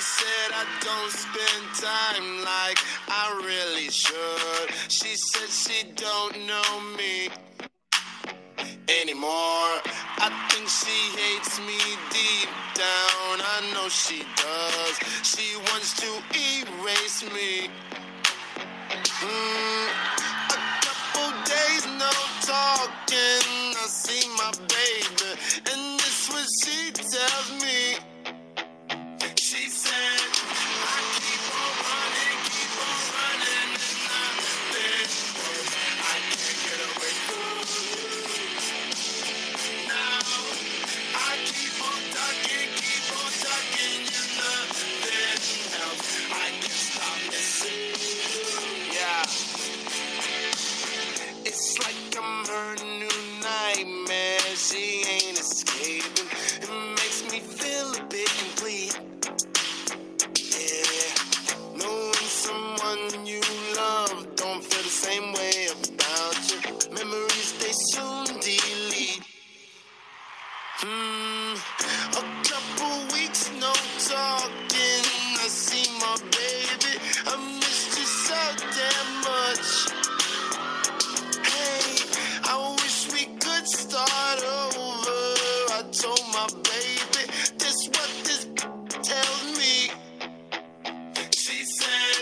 She said I don't spend time like I really should. She said she don't know me anymore. I think she hates me deep down. I know she does. She wants to erase me. A couple days, no talking. I see my baby, and this is what she tells me. She said, I keep on running, and I'm desperate. I can't get away from now. I keep on talking, you're nothing else. I can't stop missing. Yeah. It's like I'm her new nightmare. She ain't escaping. It makes me feel a bit complete. Someone you love don't feel the same way about you. Memories they soon delete. A couple weeks, no talking. I see my baby. I missed you so damn much. Hey, I wish we could start over. I told my baby that's what this tells me. She said.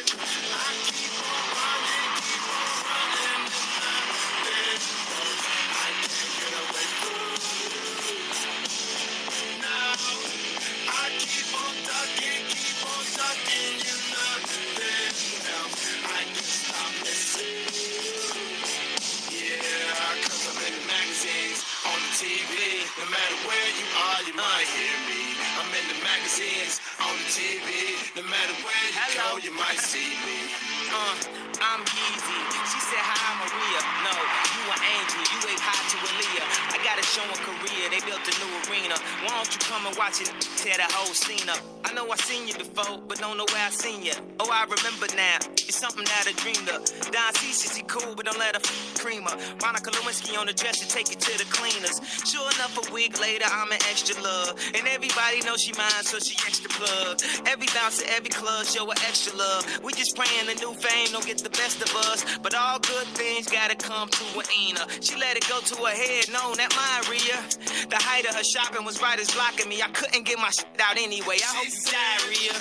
TV, no matter where you are, you might hear me. I'm in the magazines, on the TV. No matter where you go, you might see me. I'm easy. She said, hi, Maria. No, you an angel. You ain't hot to Aaliyah. I got a show in Korea. They built a new arena. Why don't you come and watch it? Tear the whole scene up. I know I seen you before, but don't know where I seen you. Oh, I remember now. It's something that I dreamed of. Don C says he cool, but don't let her cream her. Monica Lewinsky on the dresser, take it to the cleaners. Sure enough, a week later, I'm an extra love. And everybody knows she mine, so she extra plug. Every bounce at every club, show her extra love. We just praying the new fame don't get the best of us. But all good things gotta come to an Ina. She let it go to her head, no, not my Rhea. The height of her shopping was right as blocking me. I couldn't get my shit out anyway. I hope diarrhea. I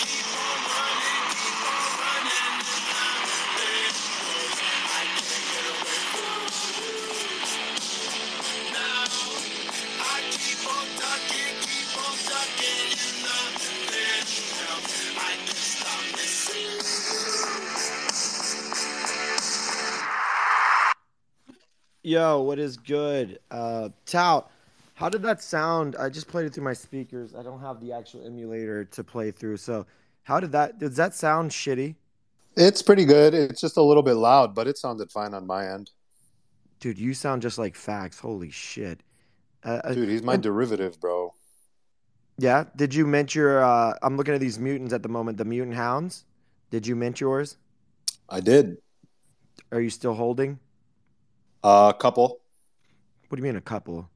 keep on running. Yo, what is good? Tout, how did that sound? I just played it through my speakers. I don't have the actual emulator to play through. So how did that, does that sound shitty? It's pretty good. It's just a little bit loud, but it sounded fine on my end. Dude, you sound just like Fax. Holy shit. Dude, he's my derivative, bro. Yeah? Did you mint your, I'm looking at these mutants at the moment, the Mutant Hounds. Did you mint yours? I did. Are you still holding? A couple. What do you mean a couple?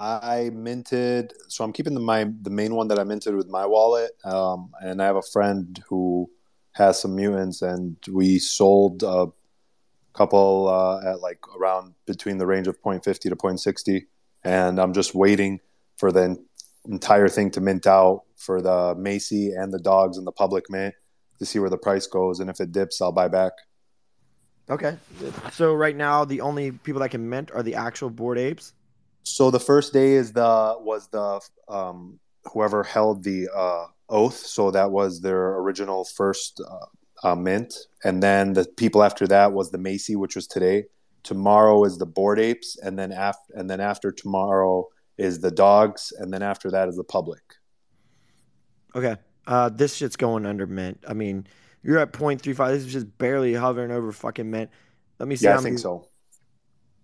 I minted, so I'm keeping the main one that I minted with my wallet, and I have a friend who has some mutants, and we sold a couple at like around between the range of 0.50 to 0.60, and I'm just waiting for the entire thing to mint out for the Macy and the dogs and the public mint to see where the price goes, and if it dips, I'll buy back. Okay. So right now the only people that can mint are the actual Bored Apes? So the first day is the whoever held the oath. So that was their original first mint. And then the people after that was the Macy, which was today. Tomorrow is the Bored Apes. And then, after tomorrow is the dogs. And then after that is the public. Okay. This shit's going under mint. I mean... You're at 0.35. This is just barely hovering over fucking mint. Let me see. Yeah, I think so.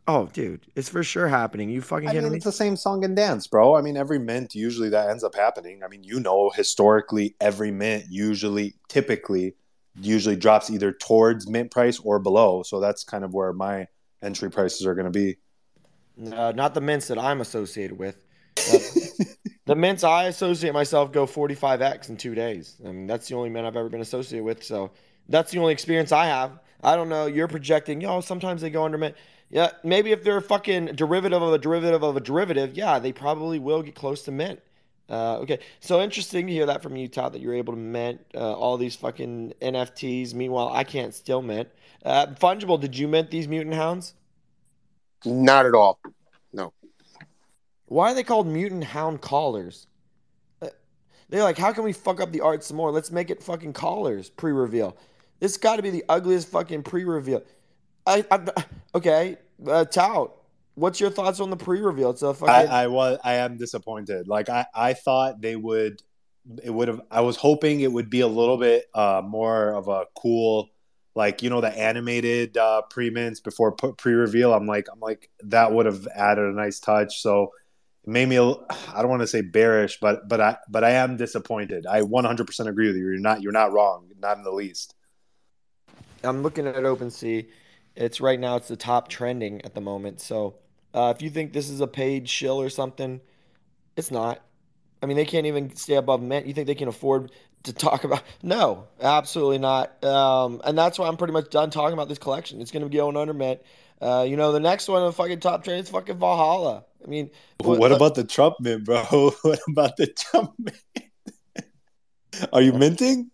Oh, dude. It's for sure happening. You fucking kidding me? I mean, it's the same song and dance, bro. I mean, every mint, usually that ends up happening. I mean, you know, historically, every mint typically drops either towards mint price or below. So that's kind of where my entry prices are going to be. Not the mints that I'm associated with. The mints I associate myself go 45x in 2 days. I mean, that's the only mint I've ever been associated with. So that's the only experience I have. I don't know. You're projecting, sometimes they go under mint. Yeah, maybe if they're a fucking derivative of a derivative of a derivative, yeah, they probably will get close to mint. Okay, so interesting to hear that from you, Todd, that you're able to mint all these fucking NFTs. Meanwhile, I can't still mint. Fungible, did you mint these Mutant Hounds? Not at all. No. Why are they called Mutant Hound Callers? They're like, how can we fuck up the art some more? Let's make it fucking Callers pre-reveal. This got to be the ugliest fucking pre-reveal. Tout, what's your thoughts on the pre-reveal? It's a fucking... I am disappointed. Like I thought they would, it would have. I was hoping it would be a little bit more of a cool, like the animated pre-mints before pre-reveal. I'm like that would have added a nice touch. So it made me. I don't want to say bearish, but I am disappointed. I 100% agree with you. You're not wrong. Not in the least. I'm looking at OpenSea. Right now it's the top trending at the moment. So if you think this is a paid shill or something, it's not. I mean, they can't even stay above mint. You think they can afford to talk about? No, absolutely not. And that's why I'm pretty much done talking about this collection. It's going to be going under mint. The next one on the fucking top trend is fucking Valhalla. I mean, what about the Trump mint, bro? What about the Trump mint? Are you minting?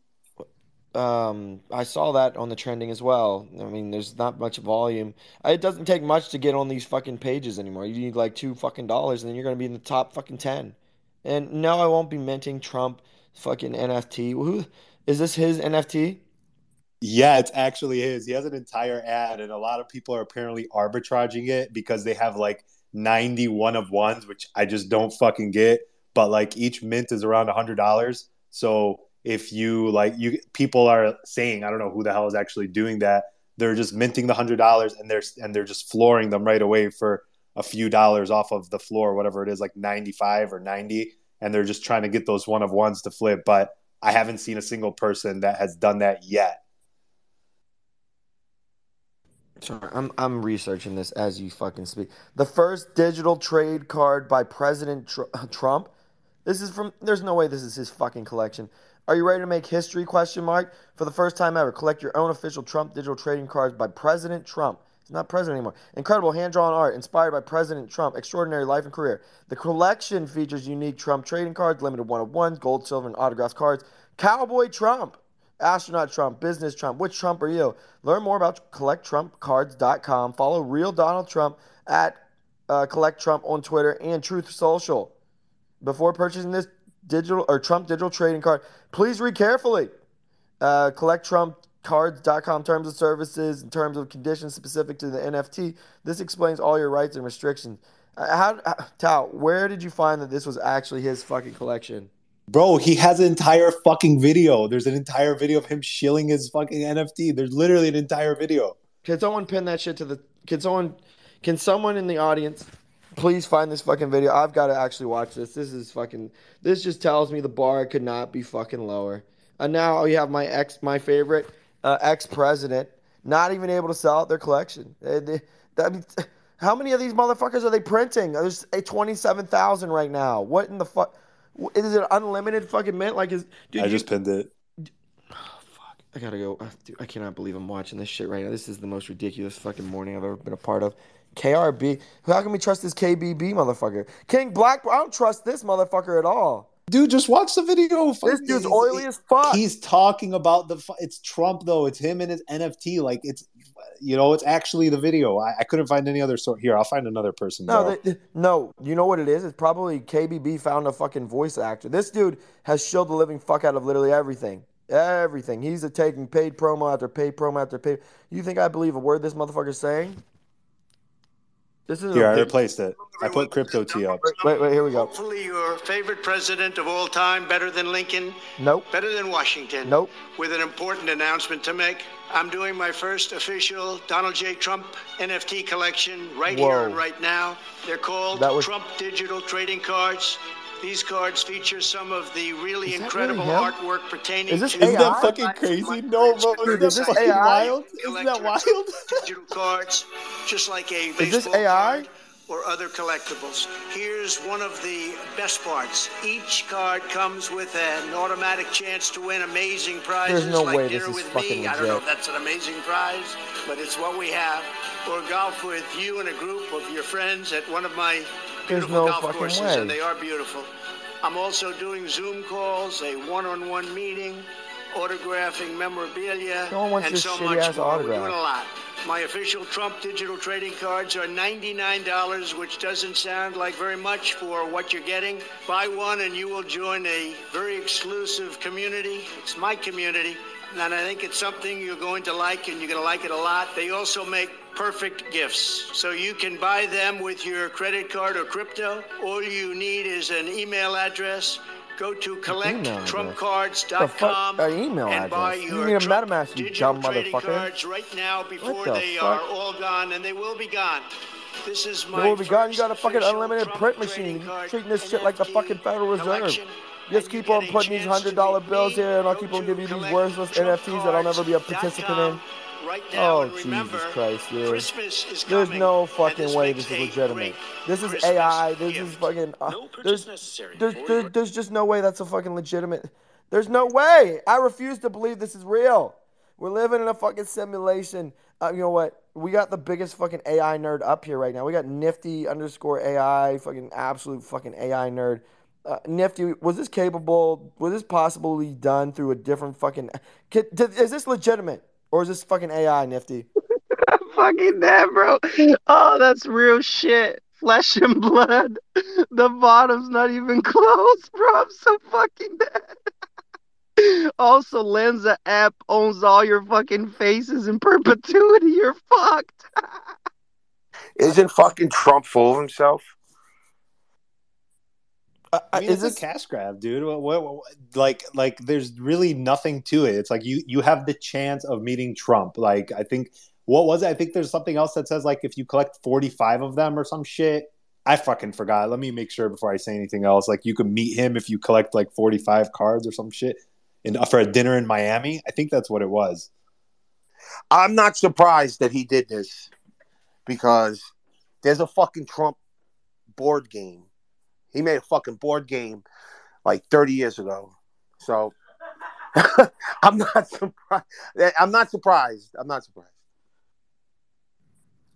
I saw that on the trending as well. I mean, there's not much volume. It doesn't take much to get on these fucking pages anymore. You need like $2 and then you're going to be in the top fucking 10. And no, I won't be minting Trump fucking NFT. Who is this, his NFT? Yeah, it's actually his. He has an entire ad and a lot of people are apparently arbitraging it because they have like 91 of ones, which I just don't fucking get. But like each mint is around $100. So if you people are saying, I don't know who the hell is actually doing that. They're just minting the $100 and they're just flooring them right away for a few dollars off of the floor, whatever it is, like 95 or 90. And they're just trying to get those one of ones to flip. But I haven't seen a single person that has done that yet. Sorry, I'm researching this as you fucking speak. The first digital trade card by President Trump. This is from. There's no way this is his fucking collection. Are you ready to make history, question mark? For the first time ever, collect your own official Trump Digital Trading Cards by President Trump. He's not president anymore. Incredible hand-drawn art inspired by President Trump. Extraordinary life and career. The collection features unique Trump trading cards, limited one-of-ones, gold, silver, and autographed cards. Cowboy Trump, astronaut Trump, business Trump. Which Trump are you? Learn more about collecttrumpcards.com. Follow Real Donald Trump at Collect Trump on Twitter and Truth Social. Before purchasing this, digital or Trump digital trading card, please read carefully. Collecttrumpcards.com terms of services and terms of conditions specific to the NFT. This explains all your rights and restrictions. Tao, where did you find that this was actually his fucking collection? Bro, he has an entire fucking video. There's an entire video of him shilling his fucking NFT. There's literally an entire video. Can someone pin that shit to the... Can someone in the audience... please find this fucking video. I've got to actually watch this. This is fucking... this just tells me the bar could not be fucking lower. And now you have my favorite ex-president not even able to sell out their collection. How many of these motherfuckers are they printing? There's 27,000 right now. What in the fuck? Is it unlimited fucking mint? I just pinned it. Oh, fuck. I gotta go. Dude, I cannot believe I'm watching this shit right now. This is the most ridiculous fucking morning I've ever been a part of. KRB. How can we trust this KBB motherfucker? King Black. I don't trust this motherfucker at all. Dude, just watch the video. This dude's oily as fuck. He's talking about it's Trump though. It's him and his NFT. Like it's actually the video. I couldn't find any other sort here. I'll find another person. No, you know what it is? It's probably KBB found a fucking voice actor. This dude has shilled the living fuck out of literally everything. Everything. He's taking paid promo after paid promo after paid. You think I believe a word this motherfucker's saying? This is I replaced it. I put Crypto T up. Wait, here we go. Hopefully your favorite president of all time, better than Lincoln. Nope. Better than Washington. Nope. With an important announcement to make. I'm doing my first official Donald J. Trump NFT collection right here and right now. They're called Trump Digital Trading Cards. These cards feature some of the really incredible artwork pertaining to... Isn't that fucking crazy? No, bro. Is this fucking wild? Isn't that wild? Digital cards, just like a baseball card or other collectibles. Here's one of the best parts. Each card comes with an automatic chance to win amazing prizes. There's no like way this is fucking legit. I don't know if that's an amazing prize, but it's what we have. Or golf with you and a group of your friends at one of my beautiful golf courses, and they are beautiful. I'm also doing Zoom calls, a one-on-one meeting, autographing memorabilia, and so much more. We're doing a lot. My official Trump Digital Trading Cards are $99, which doesn't sound like very much for what you're getting. Buy one and you will join a very exclusive community. It's my community, and I think it's something you're going to like, and you're going to like it a lot. They also make perfect gifts, so you can buy them with your credit card or crypto. All you need is an email address. Go to collecttrumpcards.com and buy your MetaMask digital trading cards right now before they are all gone, and they will be gone. This is my. They will be gone. You got a fucking unlimited print machine. You're treating this shit like the fucking Federal Reserve. Just keep on putting these $100 bills here, and I'll keep on giving you these worthless NFTs that I'll never be a participant in. Right now, oh, Jesus Christ, dude. There's no fucking way this is legitimate. This is Christmas AI. This gift. Is fucking... there's just no way that's a fucking legitimate... There's no way! I refuse to believe this is real. We're living in a fucking simulation. You know what? We got the biggest fucking AI nerd up here right now. We got Nifty underscore AI, fucking absolute fucking AI nerd. Nifty, was this capable? Was this possibly done through a different fucking... Is this legitimate? Or is this fucking AI, Nifty? Fucking that, bro. Oh, that's real shit. Flesh and blood. The bottom's not even close, bro. I'm so fucking dead. Also, Lenza app owns all your fucking faces in perpetuity. You're fucked. Isn't fucking Trump full of himself? I mean, is it's this... a cash grab, dude. Like, there's really nothing to it. It's like you have the chance of meeting Trump. Like, I think, what was it? I think there's something else that says, like, if you collect 45 of them or some shit. I fucking forgot. Let me make sure before I say anything else. Like, you could meet him if you collect, like, 45 cards or some shit for a dinner in Miami. I think that's what it was. I'm not surprised that he did this because there's a fucking Trump board game. He made a fucking board game like 30 years ago. So I'm not surprised. I'm not surprised.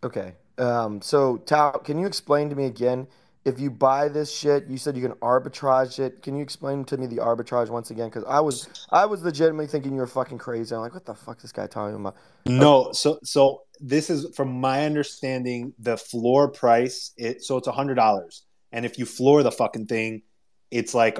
Okay. So, Tao, can you explain to me again, if you buy this shit, you said you can arbitrage it. Can you explain to me the arbitrage once again? Because I was legitimately thinking you were fucking crazy. I'm like, what the fuck is this guy talking about? No. So this is, from my understanding, the floor price. So it's $100. And if you floor the fucking thing, it's like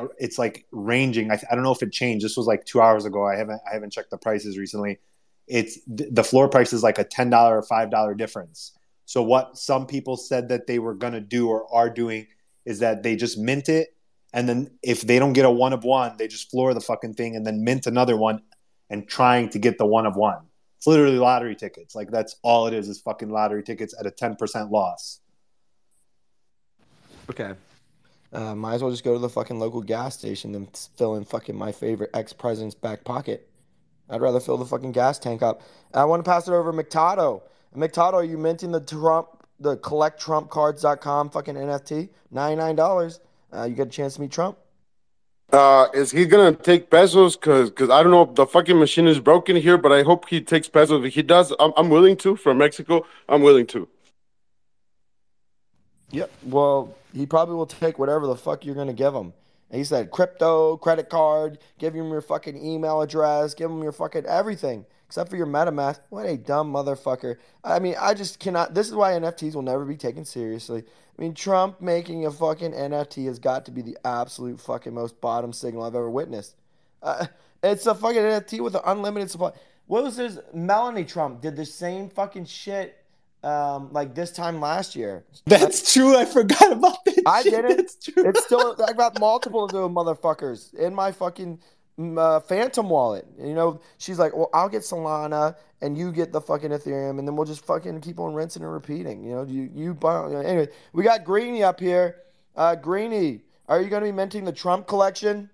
ranging. I don't know if it changed. This was like 2 hours ago. I haven't checked the prices recently. It's the floor price is like a $10 or $5 difference. So what some people said that they were gonna do or are doing is that they just mint it, and then if they don't get a one of one, they just floor the fucking thing and then mint another one, and trying to get the one of one. It's literally lottery tickets. Like, that's all it is fucking lottery tickets at a 10% loss. Okay. Might as well just go to the fucking local gas station than fill in fucking my favorite ex-president's back pocket. I'd rather fill the fucking gas tank up. I want to pass it over to McTado. McTado, are you minting the collecttrumpcards.com fucking NFT? $99. You get a chance to meet Trump. Is he going to take pesos? Because I don't know if the fucking machine is broken here, but I hope he takes pesos. If he does, I'm willing to. From Mexico, I'm willing to. Yep. Well, he probably will take whatever the fuck you're going to give him. And he said crypto, credit card, give him your fucking email address, give him your fucking everything, except for your MetaMask. What a dumb motherfucker. I mean, I just cannot. This is why NFTs will never be taken seriously. I mean, Trump making a fucking NFT has got to be the absolute fucking most bottom signal I've ever witnessed. It's a fucking NFT with an unlimited supply. What was this? Melanie Trump did the same fucking shit. Like this time last year. That's true. I forgot about that. I didn't. That's true. It's still. I got multiple of those motherfuckers in my fucking Phantom wallet. And, you know, she's like, "Well, I'll get Solana, and you get the fucking Ethereum, and then we'll just fucking keep on rinsing and repeating." You know, you buy. Anyway, we got Greenie up here. Greenie, are you going to be minting the Trump collection?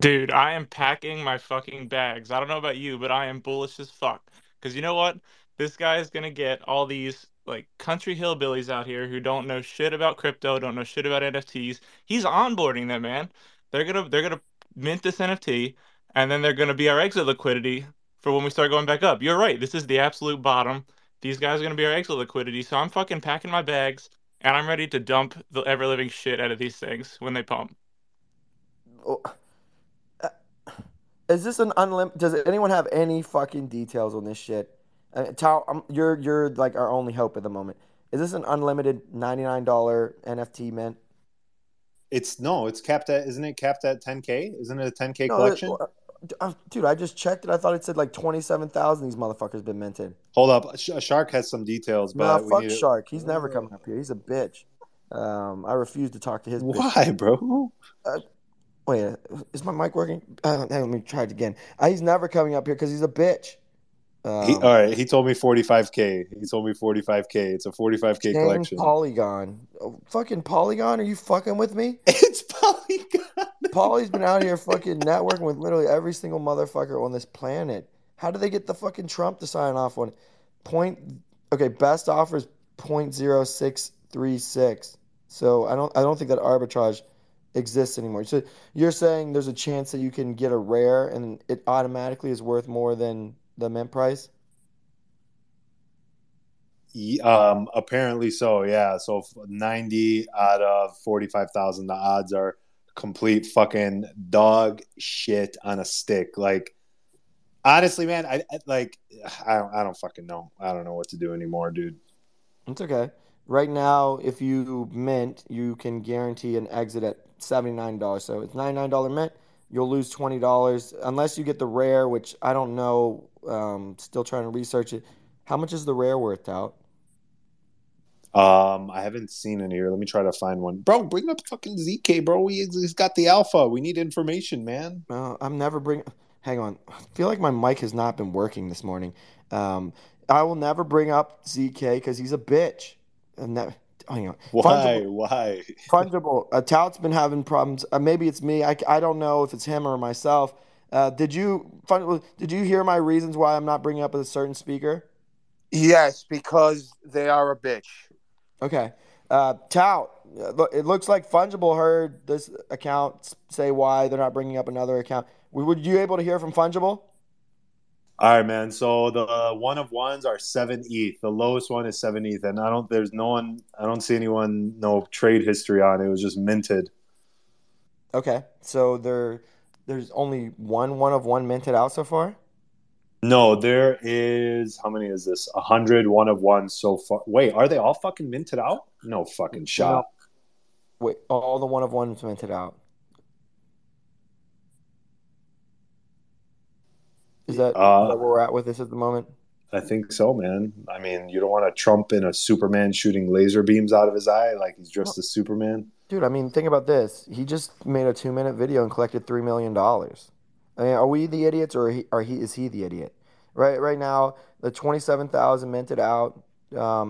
Dude, I am packing my fucking bags. I don't know about you, but I am bullish as fuck. Because you know what? This guy is going to get all these like country hillbillies out here who don't know shit about crypto, don't know shit about NFTs. He's onboarding them, man. They're gonna mint this NFT, and then they're gonna be our exit liquidity for when we start going back up. You're right. This is the absolute bottom. These guys are gonna be our exit liquidity. So I'm fucking packing my bags and I'm ready to dump the ever living shit out of these things when they pump. Oh. Is this an unlimited? Does anyone have any fucking details on this shit? You're like our only hope at the moment. Is this an unlimited $99 NFT mint? It's capped at, isn't it capped at 10K? Isn't it a 10K collection? Dude, I just checked it. I thought it said like 27,000 these motherfuckers been minted. Hold up. Shark has some details. But fuck Shark. He's never coming up here. He's a bitch. I refuse to talk to his bitch. Why, bro? Wait, is my mic working? Let me try it again. He's never coming up here because he's a bitch. All right, he told me 45K. It's a 45K collection. Polygon. Oh, fucking Polygon? Are you fucking with me? It's Polygon. Polly's been out here fucking networking with literally every single motherfucker on this planet. How do they get the fucking Trump to sign off on it? Okay, best offer is 0.0636. So I don't think that arbitrage exists anymore. So you're saying there's a chance that you can get a rare and it automatically is worth more than the mint price? Apparently so, yeah. So 90 out of 45,000, the odds are complete fucking dog shit on a stick. Like, honestly, man, I don't fucking know. I don't know what to do anymore, dude. It's okay. Right now, if you mint, you can guarantee an exit at $79. So it's $99 mint. You'll lose $20 unless you get the rare, which I don't know. Still trying to research it. How much is the rare worth out? I haven't seen it here. Let me try to find one. Bro, bring up fucking ZK, bro. He's got the alpha. We need information, man. I'm never bringing... Hang on. I feel like my mic has not been working this morning. I will never bring up ZK because he's a bitch. Hang on. Why? Fungible. Tout's been having problems. Maybe it's me. I don't know if it's him or myself. Did you hear my reasons why I'm not bringing up a certain speaker? Yes, because they are a bitch. Okay. Tout. It looks like Fungible heard this account say why they're not bringing up another account. Were you able to hear from Fungible? All right, man. So the one of ones are 7 ETH. The lowest one is 7 ETH, and I don't see anyone. No trade history on it. It was just minted. Okay, so there's only one of one minted out so far. No, there is. How many is this? 100 one of one so far. Wait, are they all fucking minted out? No fucking shot. No. Wait, all the one of ones minted out. Is that where we're at with this at the moment? I think so, man. I mean, you don't want a Trump in a Superman shooting laser beams out of his eye like he's dressed as Superman. Dude, I mean, think about this. He just made a 2-minute video and collected $3 million. I mean, are we the idiots or is he the idiot? Right now, the 27,000 minted out,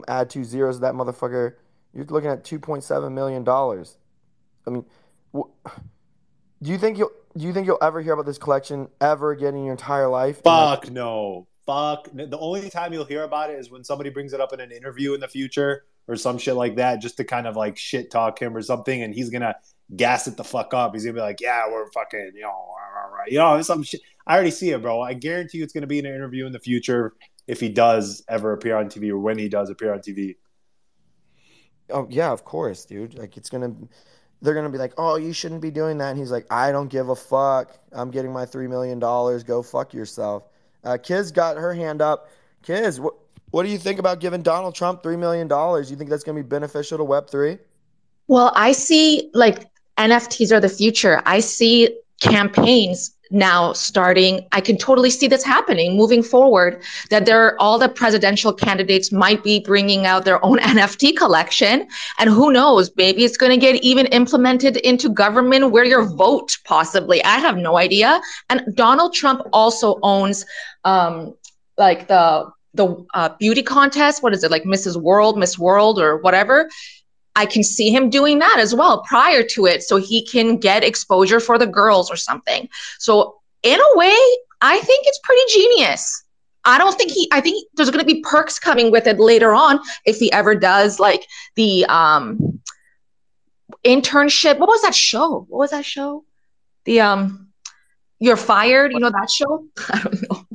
add 2 zeros to that motherfucker, you're looking at $2.7 million. I mean, do you think you'll ever hear about this collection ever again in your entire life? Fuck no. Fuck. The only time you'll hear about it is when somebody brings it up in an interview in the future or some shit like that, just to kind of like shit talk him or something. And he's going to gas it the fuck up. He's going to be like, yeah, we're fucking, some shit. I already see it, bro. I guarantee you it's going to be in an interview in the future if he does ever appear on TV or when he does appear on TV. Oh, yeah, of course, dude. Like they're going to be like, oh, you shouldn't be doing that. And he's like, I don't give a fuck. I'm getting my $3 million. Go fuck yourself. Kiz got her hand up. Kiz, what do you think about giving Donald Trump $3 million? Do you think that's going to be beneficial to Web3? Well, I see like NFTs are the future. I see campaigns now starting. I can totally see this happening moving forward, that all the presidential candidates might be bringing out their own NFT collection. And who knows, maybe it's going to get even implemented into government where your vote possibly. I have no idea. And Donald Trump also owns like the beauty contest. What is it, like Mrs. World, Miss World or whatever? I can see him doing that as well prior to it, so he can get exposure for the girls or something. So in a way, I think it's pretty genius. I don't think he, I think there's going to be perks coming with it later on if he ever does like the internship. What was that show? What was that show? The You're Fired, you know that show? I don't know.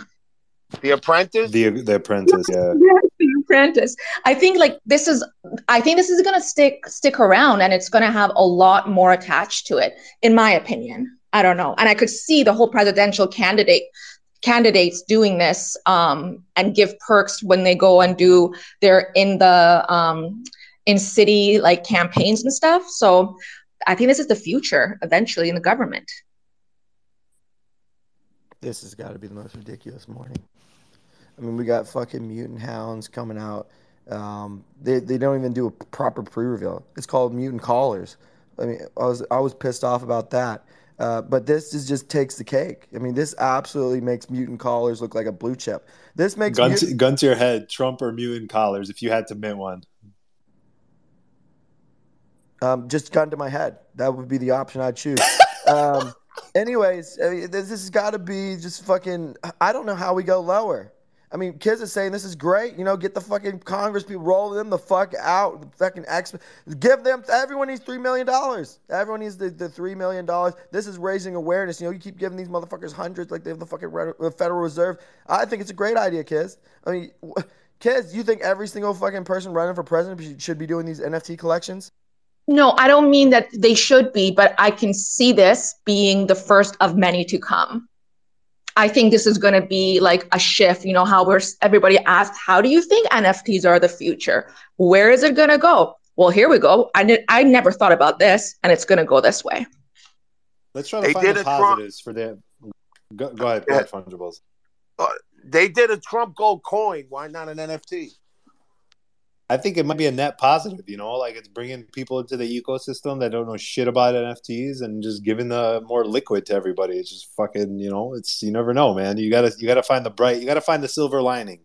The Apprentice? The Apprentice, yeah. Yes, The Apprentice. I think like this is, I think this is going to stick around, and it's going to have a lot more attached to it, in my opinion. I don't know. And I could see the whole presidential candidates doing this and give perks when they go and do their in city like campaigns and stuff. So I think this is the future eventually in the government. This has got to be the most ridiculous morning. I mean, we got fucking Mutant Hounds coming out. They don't even do a proper pre-reveal. It's called Mutant Callers. I mean, I was pissed off about that. But this is just takes the cake. I mean, this absolutely makes Mutant Collars look like a blue chip. This makes gun to your head, Trump or Mutant Collars, if you had to mint one. Just gun to my head. That would be the option I'd choose. Anyways, this has got to be just fucking – I don't know how we go lower. I mean, kids are saying this is great. You know, get the fucking Congress people, roll them the fuck out. The fucking give them. Everyone needs $3 million. Everyone needs the $3 million. This is raising awareness. You know, you keep giving these motherfuckers hundreds like they have the fucking Federal Reserve. I think it's a great idea, kids. I mean, kids, you think every single fucking person running for president should be doing these NFT collections? No, I don't mean that they should be, but I can see this being the first of many to come. I think this is going to be like a shift, you know, how everybody asked, how do you think NFTs are the future? Where is it going to go? Well, here we go. I never thought about this, and it's going to go this way. Let's try to find the positives for them. Go ahead, Fungibles. They did a Trump gold coin. Why not an NFT? I think it might be a net positive, you know, like it's bringing people into the ecosystem that don't know shit about NFTs and just giving the more liquid to everybody. It's just fucking, you know, it's, you never know, man. You gotta find the bright, you gotta find the silver lining.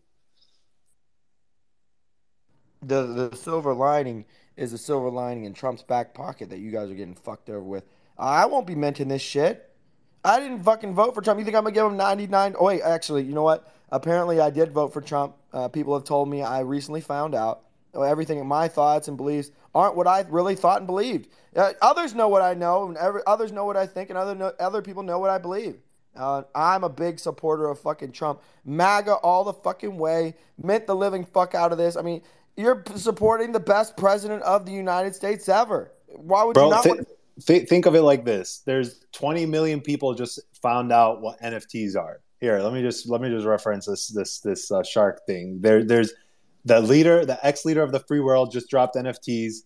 The silver lining is a silver lining in Trump's back pocket that you guys are getting fucked over with. I won't be mentioning this shit. I didn't fucking vote for Trump. You think I'm gonna give him 99? Oh wait, actually, you know what? Apparently I did vote for Trump. People have told me I recently found out. Everything, my thoughts and beliefs aren't what I really thought and believed. Others know what I know, and others know what I think, and other people know what I believe. I'm a big supporter of fucking Trump. MAGA all the fucking way. Mint the living fuck out of this. I mean, you're supporting the best president of the United States ever. Why would you not want to? Think of it like this. There's 20 million people just found out what NFTs are. Here, let me just reference this shark thing. There's the ex-leader of the free world just dropped NFTs.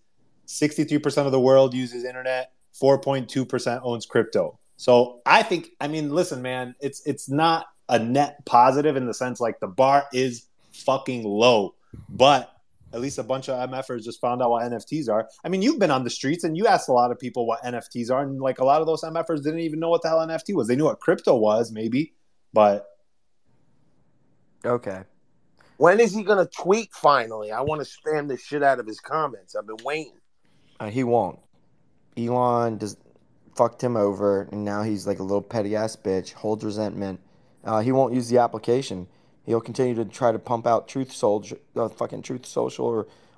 63% of the world uses internet. 4.2% owns crypto. So I think, I mean, listen, man, it's not a net positive in the sense like the bar is fucking low, but at least a bunch of MFers just found out what NFTs are. I mean, you've been on the streets and you asked a lot of people what NFTs are, and like a lot of those MFers didn't even know what the hell NFT was. They knew what crypto was maybe, but. Okay. When is he going to tweet finally? I want to spam the shit out of his comments. I've been waiting. He won't. Elon just fucked him over, and now he's like a little petty-ass bitch, holds resentment. He won't use the application. He'll continue to try to pump out Truth Social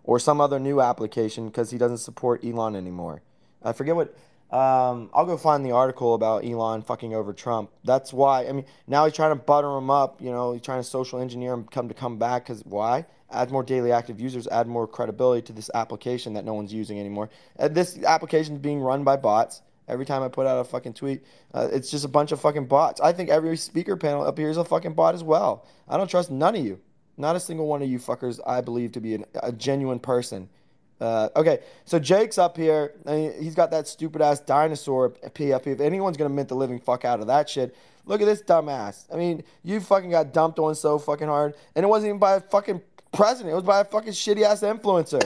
or some other new application because he doesn't support Elon anymore. I forget what... I'll go find the article about Elon fucking over Trump. That's why. I mean, now he's trying to butter him up. You know, he's trying to social engineer him come back. Because why? Add more daily active users. Add more credibility to this application that no one's using anymore. This application is being run by bots. Every time I put out a fucking tweet, it's just a bunch of fucking bots. I think every speaker panel up here is a fucking bot as well. I don't trust none of you. Not a single one of you fuckers I believe to be a genuine person. Okay, so Jake's up here. He's got that stupid-ass dinosaur PFP. If anyone's going to mint the living fuck out of that shit, look at this dumbass. I mean, you fucking got dumped on so fucking hard. And it wasn't even by a fucking president. It was by a fucking shitty-ass influencer.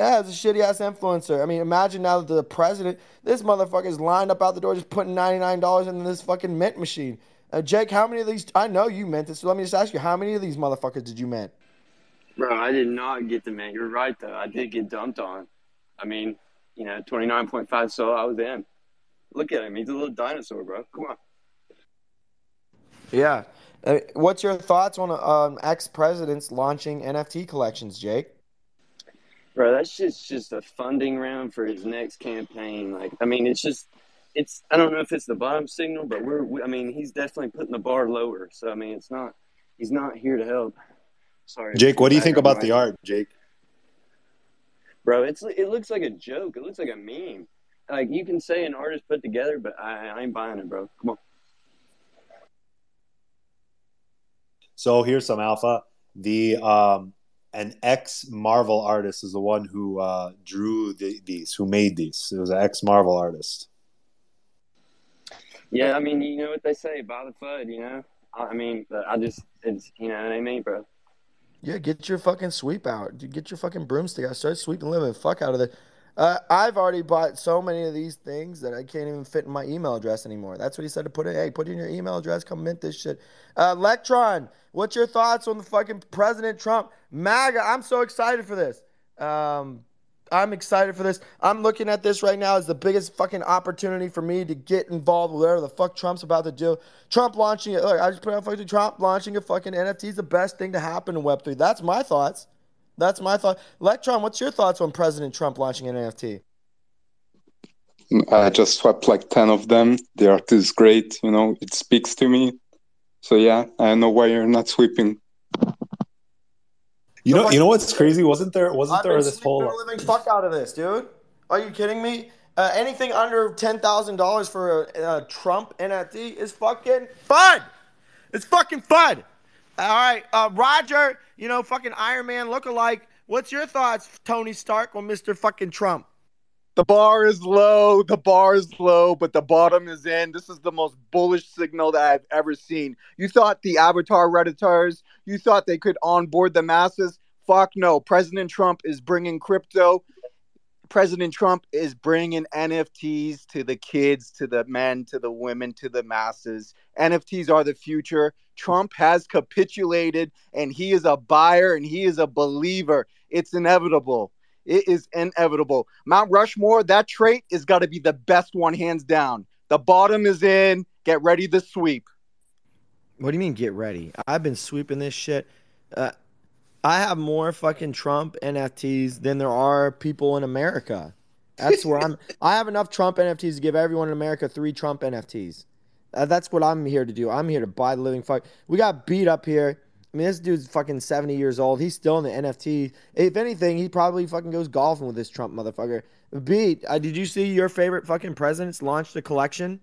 Yeah, it was a shitty-ass influencer. I mean, imagine now that the president, this motherfucker's lined up out the door just putting $99 into this fucking mint machine. Jake, how many of these? I know you minted, so let me just ask you, how many of these motherfuckers did you mint? Bro, I did not get the mint. You're right, though. I did get dumped on. I mean, you know, 29.5, so I was in. Look at him. He's a little dinosaur, bro. Come on. Yeah. What's your thoughts on ex-presidents launching NFT collections, Jake? Bro, that's just a funding round for his next campaign. Like, I mean, it's I don't know if it's the bottom signal, but he's definitely putting the bar lower. So, I mean, he's not here to help. Sorry. Jake, what do you think about the art, Jake? Bro, it looks like a joke. It looks like a meme. Like, you can say an artist put together, but I ain't buying it, bro. Come on. So here's some alpha. An ex-Marvel artist is the one who drew who made these. It was an ex-Marvel artist. Yeah, I mean, you know what they say, buy the FUD, you know? I mean, it's, you know what I mean, bro? Yeah, get your fucking sweep out. Get your fucking broomstick out. Start sweeping the fuck out of it. I've already bought so many of these things that I can't even fit in my email address anymore. That's what he said to put in. Hey, put in your email address. Come mint this shit. Electron, what's your thoughts on the fucking President Trump? MAGA, I'm so excited for this. I'm excited for this. I'm looking at this right now as the biggest fucking opportunity for me to get involved with whatever the fuck Trump's about to do. Trump launching it. Look, I just put out fucking Trump launching a fucking NFT is the best thing to happen in Web3. That's my thoughts. That's my thought. Electron, what's your thoughts on President Trump launching an NFT? I just swept like 10 of them. The art is great. You know, it speaks to me. So, yeah, I don't know why you're not sweeping. You know what's crazy? Wasn't there this whole living fuck out of this, dude? Are you kidding me? Anything under $10,000 for a Trump NFT is fucking fun. It's fucking fun. All right, Roger, you know, fucking Iron Man lookalike. What's your thoughts, Tony Stark, on Mr. fucking Trump? The bar is low, but the bottom is in. This is the most bullish signal that I've ever seen. You thought the avatar redditors, you thought they could onboard the masses? Fuck no. President Trump is bringing crypto. President Trump is bringing NFTs to the kids, to the men, to the women, to the masses. NFTs are the future. Trump has capitulated, and he is a buyer, and he is a believer. It's inevitable. It is inevitable. Mount Rushmore, that trait has got to be the best one, hands down. The bottom is in. Get ready to sweep. What do you mean get ready? I've been sweeping this shit. I have more fucking Trump NFTs than there are people in America. That's where I have enough Trump NFTs to give everyone in America 3 Trump NFTs. That's what I'm here to do. I'm here to buy the living fuck. We got beat up here. I mean, this dude's fucking 70 years old. He's still in the NFT. If anything, he probably fucking goes golfing with this Trump motherfucker. Beat, did you see your favorite fucking presidents launched a collection?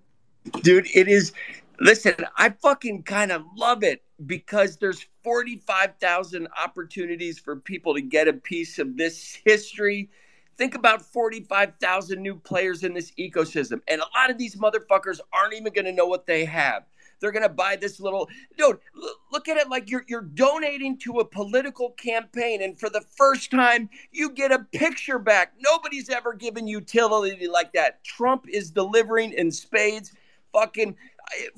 Dude, it is... Listen, I fucking kind of love it because there's 45,000 opportunities for people to get a piece of this history. Think about 45,000 new players in this ecosystem. And a lot of these motherfuckers aren't even going to know what they have. They're going to buy this little – dude, look at it like you're donating to a political campaign, and for the first time, you get a picture back. Nobody's ever given utility like that. Trump is delivering in spades. Fucking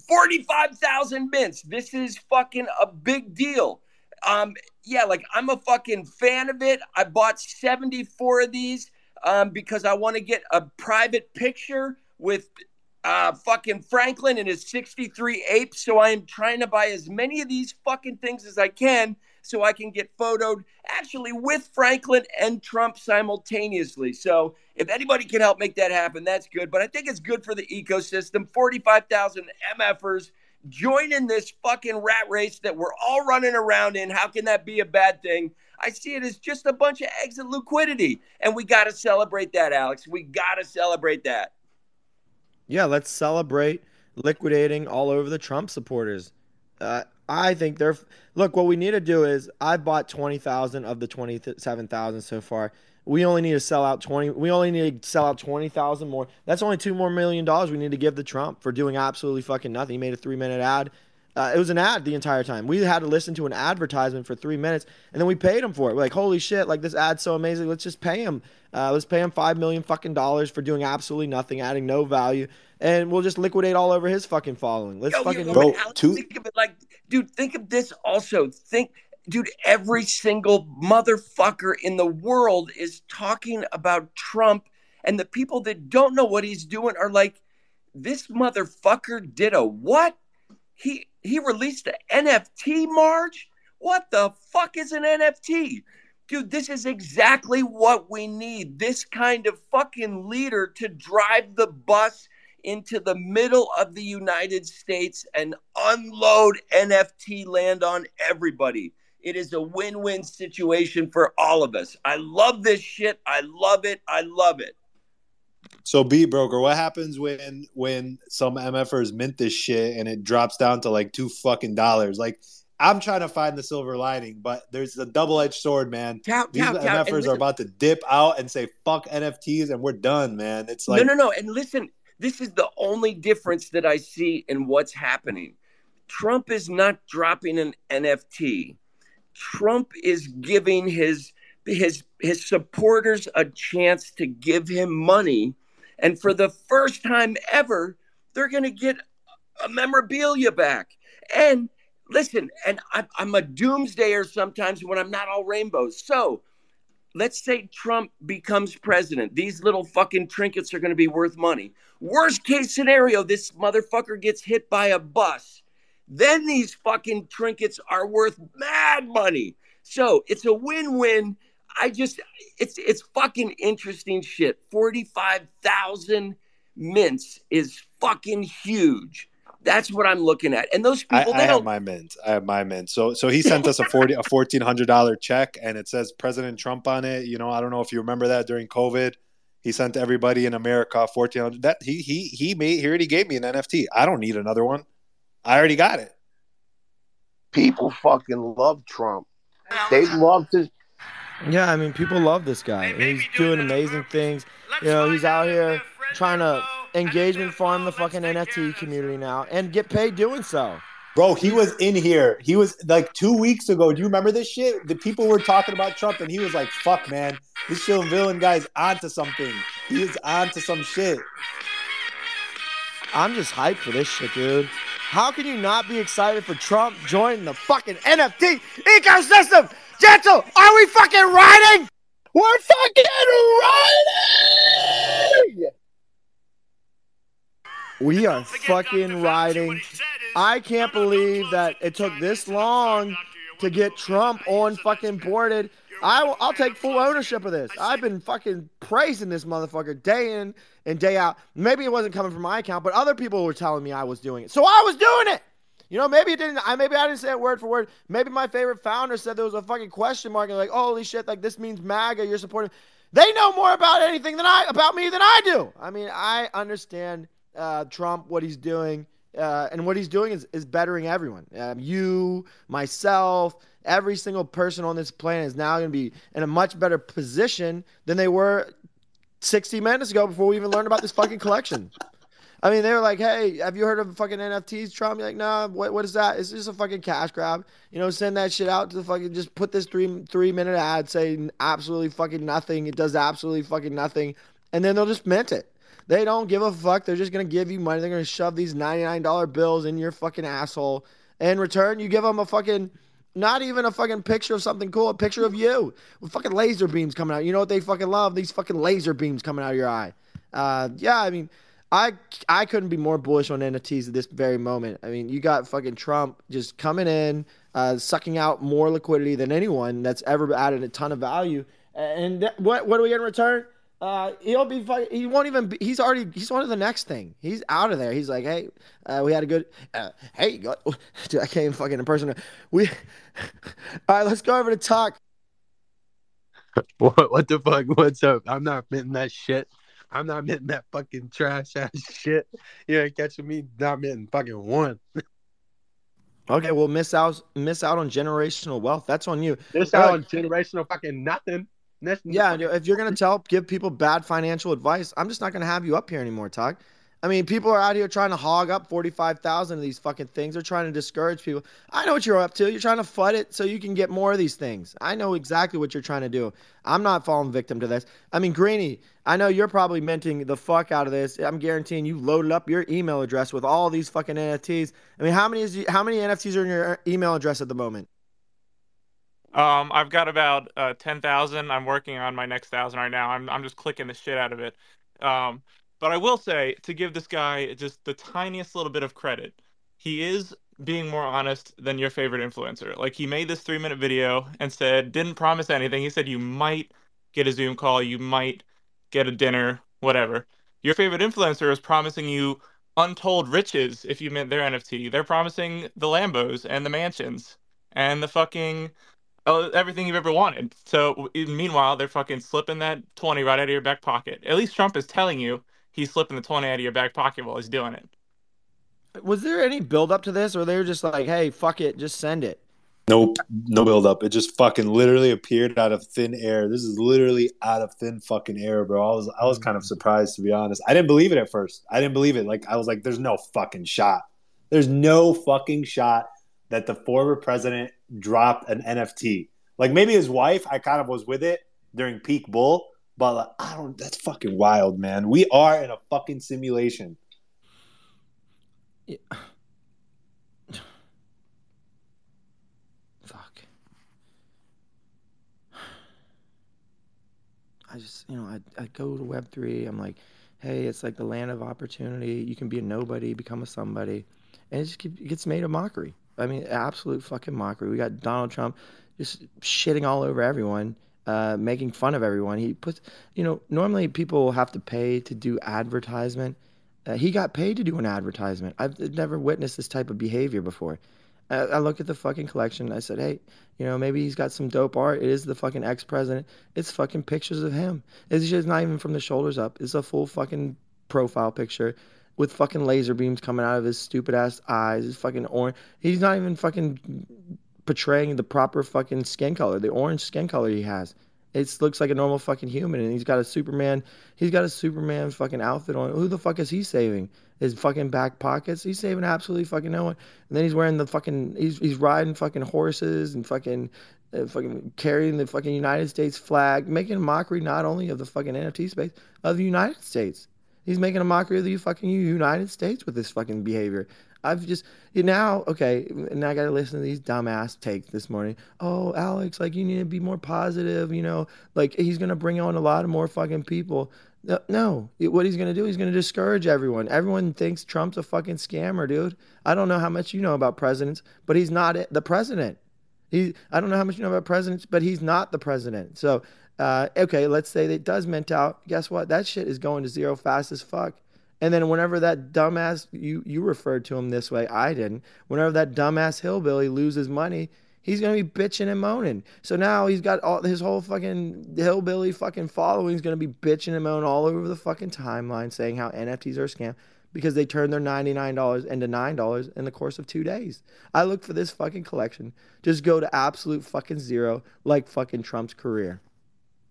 45,000 mints. This is fucking a big deal. Yeah, like I'm a fucking fan of it. I bought 74 of these because I want to get a private picture with fucking Franklin and his 63 apes. So I am trying to buy as many of these fucking things as I can so I can get photoed actually with Franklin and Trump simultaneously. So if anybody can help make that happen, that's good. But I think it's good for the ecosystem. 45,000 MFers join in this fucking rat race that we're all running around in. How can that be a bad thing? I see it as just a bunch of exit liquidity. And we got to celebrate that, Alex. We got to celebrate that. Yeah, let's celebrate liquidating all over the Trump supporters. I think they're – look, what we need to do is I bought 20,000 of the 27,000 so far. We only need to sell out 20,000 more. That's only $2 more million we need to give to Trump for doing absolutely fucking nothing. He made a 3-minute ad. It was an ad the entire time. We had to listen to an advertisement for 3 minutes, and then we paid him for it. We're like, holy shit, like this ad's so amazing. Let's just pay him. Let's pay him $5 million for doing absolutely nothing, adding no value, and we'll just liquidate all over his fucking following. Let's think of it like, dude, think of this also. Dude, every single motherfucker in the world is talking about Trump, and the people that don't know what he's doing are like, this motherfucker did a what? He he released the NFT March. What the fuck is an NFT? Dude, this is exactly what we need. This kind of fucking leader to drive the bus into the middle of the United States and unload NFT land on everybody. It is a win-win situation for all of us. I love this shit. I love it. I love it. So, beat broker, what happens when some MFers mint this shit and it drops down to like $2? Like, I'm trying to find the silver lining, but there's a double-edged sword, man. These MFers are about to dip out and say, fuck NFTs, and we're done, man. It's like No. And listen, this is the only difference that I see in what's happening. Trump is not dropping an NFT. Trump is giving his supporters a chance to give him money. And for the first time ever, they're going to get a memorabilia back. And listen, and I'm a doomsdayer sometimes when I'm not all rainbows. So let's say Trump becomes president. These little fucking trinkets are going to be worth money. Worst case scenario, this motherfucker gets hit by a bus. Then these fucking trinkets are worth mad money. So it's a win-win. It's fucking interesting shit. 45,000 mints is fucking huge. That's what I'm looking at. And those people, I have my mint. So he sent us a $1,400 check, and it says President Trump on it. You know, I don't know if you remember that during COVID. He sent everybody in America $1,400. That he already gave me an NFT. I don't need another one. I already got it. People fucking love Trump. They love this. Yeah, I mean, people love this guy. He's doing amazing things. You know, he's out here trying to engagement farm the fucking NFT community now and get paid doing so. Bro, he was in here. He was like 2 weeks ago. Do you remember this shit? The people were talking about Trump, and he was like, fuck, man. This shit villain guy's onto something. He is onto some shit. I'm just hyped for this shit, dude. How can you not be excited for Trump joining the fucking NFT ecosystem? Gentle, are we fucking riding? We're fucking riding! We are fucking riding. I can't believe that it took this long to get Trump on fucking boarded. I'll take full ownership of this. I've been fucking praising this motherfucker day in and day out. Maybe it wasn't coming from my account, but other people were telling me I was doing it. So I was doing it. You know, maybe it didn't. Maybe I didn't say it word for word. Maybe my favorite founder said there was a fucking question mark and like, holy shit, like this means MAGA. You're supporting. They know more about anything about me than I do. I mean, I understand Trump, what he's doing, and what he's doing is bettering everyone. You, myself. Every single person on this planet is now going to be in a much better position than they were 60 minutes ago before we even learned about this fucking collection. I mean, they were like, hey, have you heard of fucking NFTs, Trump? You're like, no, what is that? It's just a fucking cash grab. You know, send that shit out to the fucking, just put this three-minute ad saying absolutely fucking nothing. It does absolutely fucking nothing. And then they'll just mint it. They don't give a fuck. They're just going to give you money. They're going to shove these $99 bills in your fucking asshole. In return, you give them a fucking... Not even a fucking picture of something cool, a picture of you with fucking laser beams coming out. You know what they fucking love? These fucking laser beams coming out of your eye. Yeah, I mean, I couldn't be more bullish on NFTs at this very moment. I mean, you got fucking Trump just coming in, sucking out more liquidity than anyone that's ever added a ton of value. And what do we get in return? He'll be fucking, he won't even be, he's on to the next thing. He's out of there. He's like, hey, we had a good, hey, God, dude, I can't even fucking impersonate. All right, let's go over to Tuck. What the fuck? What's up? I'm not minting that shit. I'm not minting that fucking trash ass shit. You ain't catching me not minting fucking one. Okay, well, miss out on generational wealth. That's on you. Miss out on generational fucking nothing. Yeah, if you're going to give people bad financial advice, I'm just not going to have you up here anymore, Tuck. I mean, people are out here trying to hog up 45,000 of these fucking things. They're trying to discourage people. I know what you're up to. You're trying to FUD it so you can get more of these things. I know exactly what you're trying to do. I'm not falling victim to this. I mean, Greeny, I know you're probably minting the fuck out of this. I'm guaranteeing you loaded up your email address with all these fucking NFTs. I mean, how many NFTs are in your email address at the moment? I've got about 10,000. I'm working on my next 1,000 right now. I'm just clicking the shit out of it. But I will say, to give this guy just the tiniest little bit of credit, he is being more honest than your favorite influencer. Like, he made this 3-minute video and said, didn't promise anything. He said, you might get a Zoom call, you might get a dinner, whatever. Your favorite influencer is promising you untold riches if you mint their NFT. They're promising the Lambos and the mansions and the fucking everything you've ever wanted. So meanwhile, they're fucking slipping that 20 right out of your back pocket. At least Trump is telling you he's slipping the 20 out of your back pocket while he's doing it. Was there any build up to this, or they were just like, hey, fuck it, just send it? Nope, no build up. It just fucking literally appeared out of thin air. This is literally out of thin fucking air, bro. I was kind of surprised, to be honest. I didn't believe it at first. I didn't believe it. Like, I was like, there's no fucking shot. There's no fucking shot that the former president dropped an NFT. Like, maybe his wife, I kind of was with it during peak bull, but like, I don't, that's fucking wild, man. We are in a fucking simulation. Yeah. I just, you know, I go to Web3. I'm like, hey, it's like the land of opportunity. You can be a nobody, become a somebody. And it just gets made a mockery. I mean, absolute fucking mockery. We got Donald Trump just shitting all over everyone, making fun of everyone. He puts, you know, normally people have to pay to do advertisement. He got paid to do an advertisement. I've never witnessed this type of behavior before. I look at the fucking collection. I said, hey, you know, maybe he's got some dope art. It is the fucking ex-president. It's fucking pictures of him. It's just not even from the shoulders up. It's a full fucking profile picture with fucking laser beams coming out of his stupid ass eyes. His fucking orange. He's not even fucking portraying the proper fucking skin color, the orange skin color he has. It looks like a normal fucking human, and he's got a Superman. He's got a Superman fucking outfit on. Who the fuck is he saving? His fucking back pockets? He's saving absolutely fucking no one. And then he's wearing the fucking, he's riding fucking horses and fucking carrying the fucking United States flag, making a mockery not only of the fucking NFT space, of the United States. He's making a mockery of the fucking United States with this fucking behavior. I've just, now, okay, now I got to listen to these dumbass takes this morning. Oh, Alex, like, you need to be more positive, you know, like, he's going to bring on a lot of more fucking people. No, what he's going to do, he's going to discourage everyone. Everyone thinks Trump's a fucking scammer, dude. I don't know how much you know about presidents, but he's not the president. I don't know how much you know about presidents, but he's not the president. So, okay, let's say that it does mint out. Guess what? That shit is going to zero fast as fuck. And then whenever that dumbass, you referred to him this way, I didn't. Whenever that dumbass hillbilly loses money, he's going to be bitching and moaning. So now he's got all his whole fucking hillbilly fucking following is going to be bitching and moaning all over the fucking timeline saying how NFTs are a scam because they turned their $99 into $9 in the course of 2 days. I look for this fucking collection just go to absolute fucking zero like fucking Trump's career.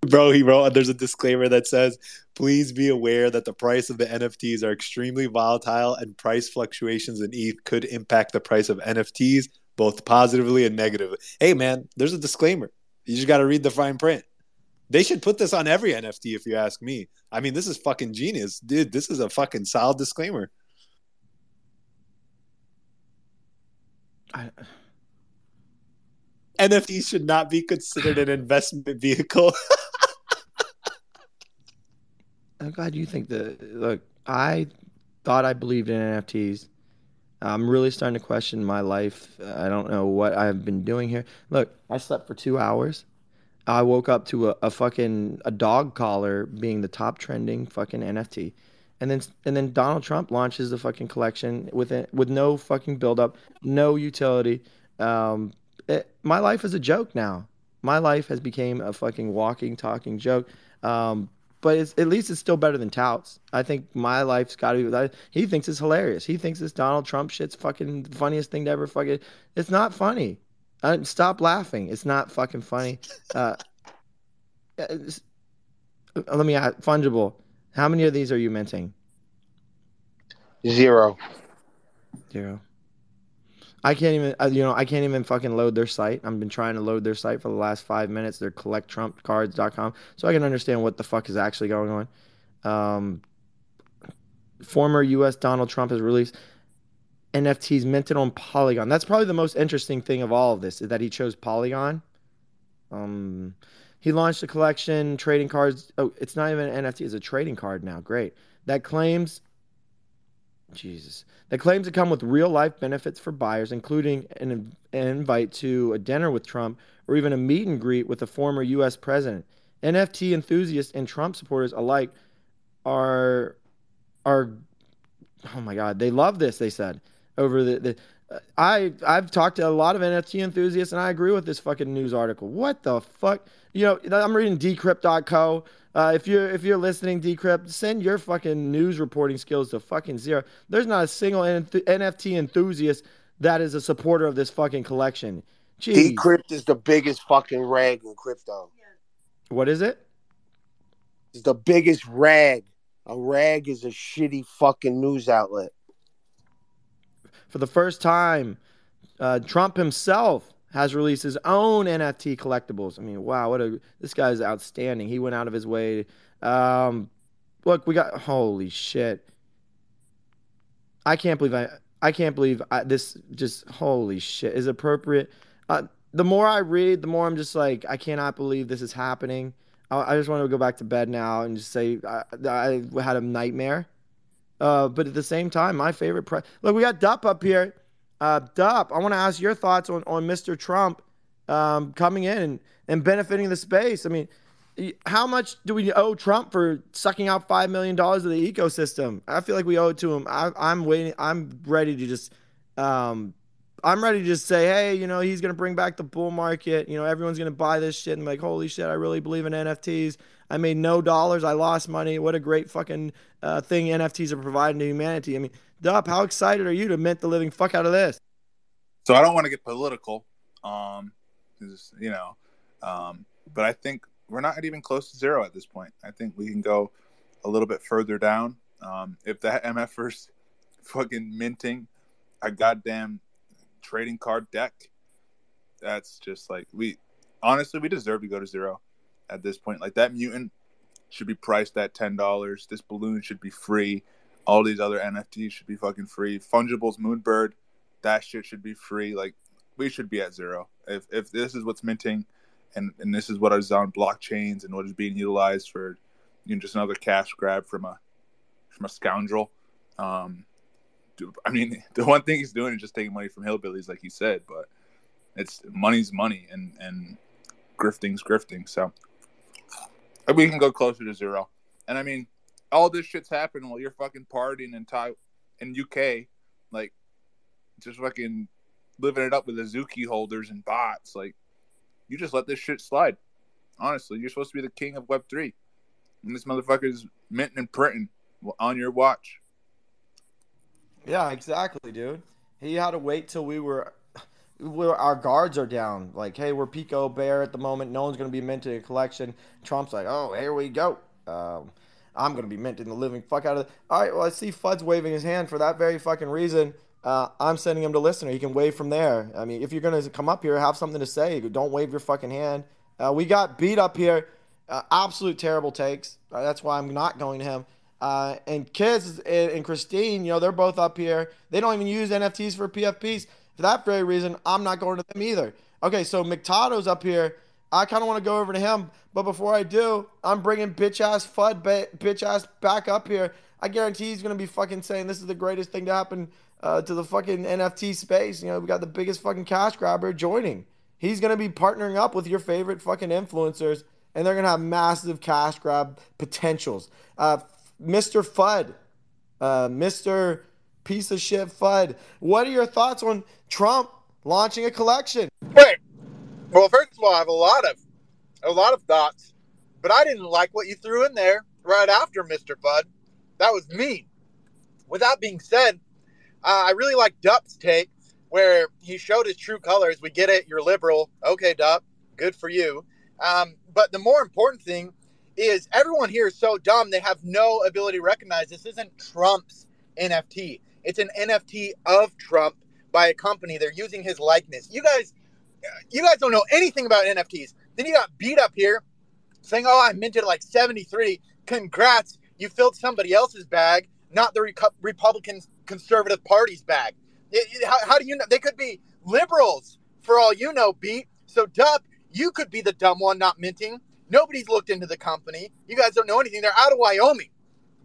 Bro, he wrote, there's a disclaimer that says, please be aware that the price of the NFTs are extremely volatile and price fluctuations in ETH could impact the price of NFTs both positively and negatively. Hey, man, there's a disclaimer. You just got to read the fine print. They should put this on every NFT if you ask me. I mean, this is fucking genius. Dude, this is a fucking solid disclaimer. NFTs should not be considered an investment vehicle. I'm glad you think that. Look, I thought I believed in NFTs. I'm really starting to question my life. I don't know what I've been doing here. Look, I slept for 2 hours. I woke up to a fucking dog collar being the top trending fucking NFT. And then Donald Trump launches the fucking collection with no fucking build up, no utility. My life is a joke now. My life has become a fucking walking, talking joke. But at least it's still better than touts. I think my life's got to be. He thinks it's hilarious. He thinks this Donald Trump shit's fucking funniest thing to ever fucking. It's not funny. Stop laughing. It's not fucking funny. Let me ask, fungible. How many of these are you minting? Zero. I can't even fucking load their site. I've been trying to load their site for the last 5 minutes. They're collecttrumpcards.com, so I can understand what the fuck is actually going on. Former U.S. Donald Trump has released NFTs minted on Polygon. That's probably the most interesting thing of all of this is that he chose Polygon. He launched a collection, trading cards. Oh, it's not even an NFT. It's a trading card now. Great. That claims Jesus. The claims that come with real-life benefits for buyers, including an invite to a dinner with Trump or even a meet and greet with the former U.S. president. NFT enthusiasts and Trump supporters alike are oh my God, they love this, they said. Over the I've talked to a lot of NFT enthusiasts, and I agree with this fucking news article. What the fuck? You know, I'm reading Decrypt.co. If you're listening, Decrypt, send your fucking news reporting skills to fucking zero. There's not a single NFT enthusiast that is a supporter of this fucking collection. Jeez. Decrypt is the biggest fucking rag in crypto. What is it? It's the biggest rag. A rag is a shitty fucking news outlet. For the first time, Trump himself has released his own NFT collectibles. I mean, wow, this guy's outstanding. He went out of his way. Look, we got holy shit. I can't believe this holy shit is appropriate. The more I read, the more I'm just like, I cannot believe this is happening. I just want to go back to bed now and just say I had a nightmare. But at the same time, my favorite look, we got Dup up here. Dup, I want to ask your thoughts on Mr. Trump coming in and benefiting the space. I mean, how much do we owe Trump for sucking out $5 million of the ecosystem? I feel like we owe it to him. I'm waiting. I'm ready to just say, hey, you know, he's going to bring back the bull market. You know, everyone's going to buy this shit and be like, holy shit, I really believe in NFTs. I made no dollars. I lost money. What a great fucking thing NFTs are providing to humanity. I mean, Dup, how excited are you to mint the living fuck out of this? So I don't want to get political, but I think we're not even close to zero at this point. I think we can go a little bit further down. If that MFers fucking minting a goddamn trading card deck, that's just like we deserve to go to zero. At this point, like that mutant should be priced at $10. This balloon should be free. All these other NFTs should be fucking free. Fungibles, Moonbird, that shit should be free. Like we should be at zero. If this is what's minting, and this is what is on blockchains and what is being utilized for, you know, just another cash grab from a scoundrel. I mean, the one thing he's doing is just taking money from hillbillies, like he said. But it's money's money, and grifting's grifting. So. We can go closer to zero. And I mean, all this shit's happening while you're fucking partying in UK, like just fucking living it up with Azuki holders and bots. Like, you just let this shit slide. Honestly, you're supposed to be the king of Web3. And this motherfucker's minting and printing on your watch. Yeah, exactly, dude. He had to wait till our guards are down. Like, hey, we're Pico Bear at the moment. No one's going to be minting a collection. Trump's like, oh, here we go. I'm going to be minting the living fuck out of it. All right, well, I see Fud's waving his hand for that very fucking reason. I'm sending him to listener. He can wave from there. I mean, if you're going to come up here, have something to say. Don't wave your fucking hand. We got beat up here. Absolute terrible takes. That's why I'm not going to him. And Kids and Christine, you know, they're both up here. They don't even use NFTs for PFPs. For that very reason, I'm not going to them either. Okay, so McTado's up here. I kind of want to go over to him, but before I do, I'm bringing bitch-ass Fud, bitch-ass back up here. I guarantee he's going to be fucking saying this is the greatest thing to happen to the fucking NFT space. You know, we got the biggest fucking cash grabber joining. He's going to be partnering up with your favorite fucking influencers, and they're going to have massive cash grab potentials. Mr. Fud, Mr. piece of shit Fud, what are your thoughts on Trump launching a collection? Wait, well, first of all, I have a lot of thoughts, but I didn't like what you threw in there right after Mr. Fud. That was mean. With that being said, I really like Dup's take where he showed his true colors. We get it. You're liberal. Okay, Dup, good for you. But the more important thing is everyone here is so dumb. They have no ability to recognize this isn't Trump's NFT. It's an NFT of Trump by a company. They're using his likeness. You guys don't know anything about NFTs. Then you got beat up here saying, oh, I minted like 73. Congrats. You filled somebody else's bag, not the Republican Conservative Party's bag. How do you know? They could be liberals for all you know, beat. So, Dup, you could be the dumb one not minting. Nobody's looked into the company. You guys don't know anything. They're out of Wyoming.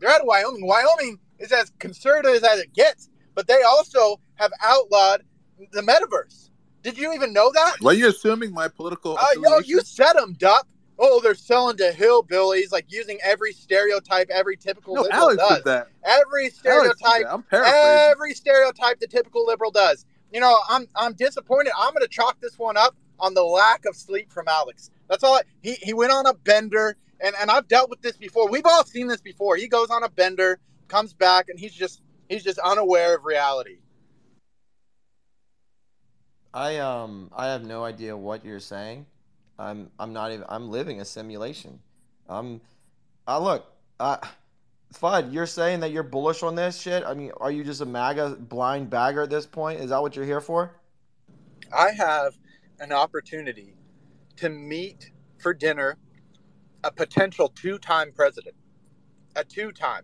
Wyoming is as conservative as it gets, but they also have outlawed the metaverse. Did you even know that? Well, you're assuming my political affiliation. Yo, you said them, Dup. Oh, they're selling to hillbillies, like using every stereotype, every typical liberal Alex does. Did that. Every stereotype, I'm paraphrasing. Every stereotype the typical liberal does. You know, I'm disappointed. I'm going to chalk this one up on the lack of sleep from Alex. That's all. He went on a bender, and I've dealt with this before. We've all seen this before. He goes on a bender, comes back, and he's just unaware of reality. I have no idea what you're saying. I'm not even, I'm living a simulation. Fudd, you're saying that you're bullish on this shit? I mean, are you just a MAGA blind bagger at this point? Is that what you're here for? I have an opportunity to meet for dinner a potential two-time president. A two-time.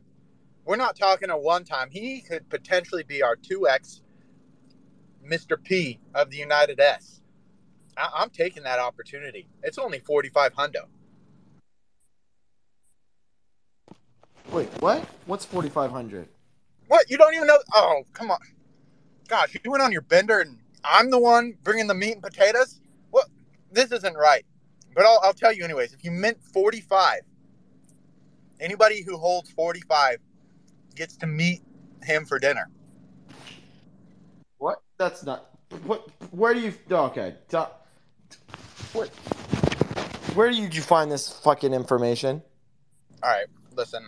We're not talking a one-time. He could potentially be our 2X Mr. P of the United S. I'm taking that opportunity. It's only 45 hundo. Wait, what? What's 4,500? What? You don't even know? Oh, come on. Gosh, you went on your bender and I'm the one bringing the meat and potatoes? Well, this isn't right. But I'll tell you anyways. If you mint 45, anybody who holds 45 gets to meet him for dinner. What? That's not... What? Where do you... Okay. What? Where did you find this fucking information? All right, listen...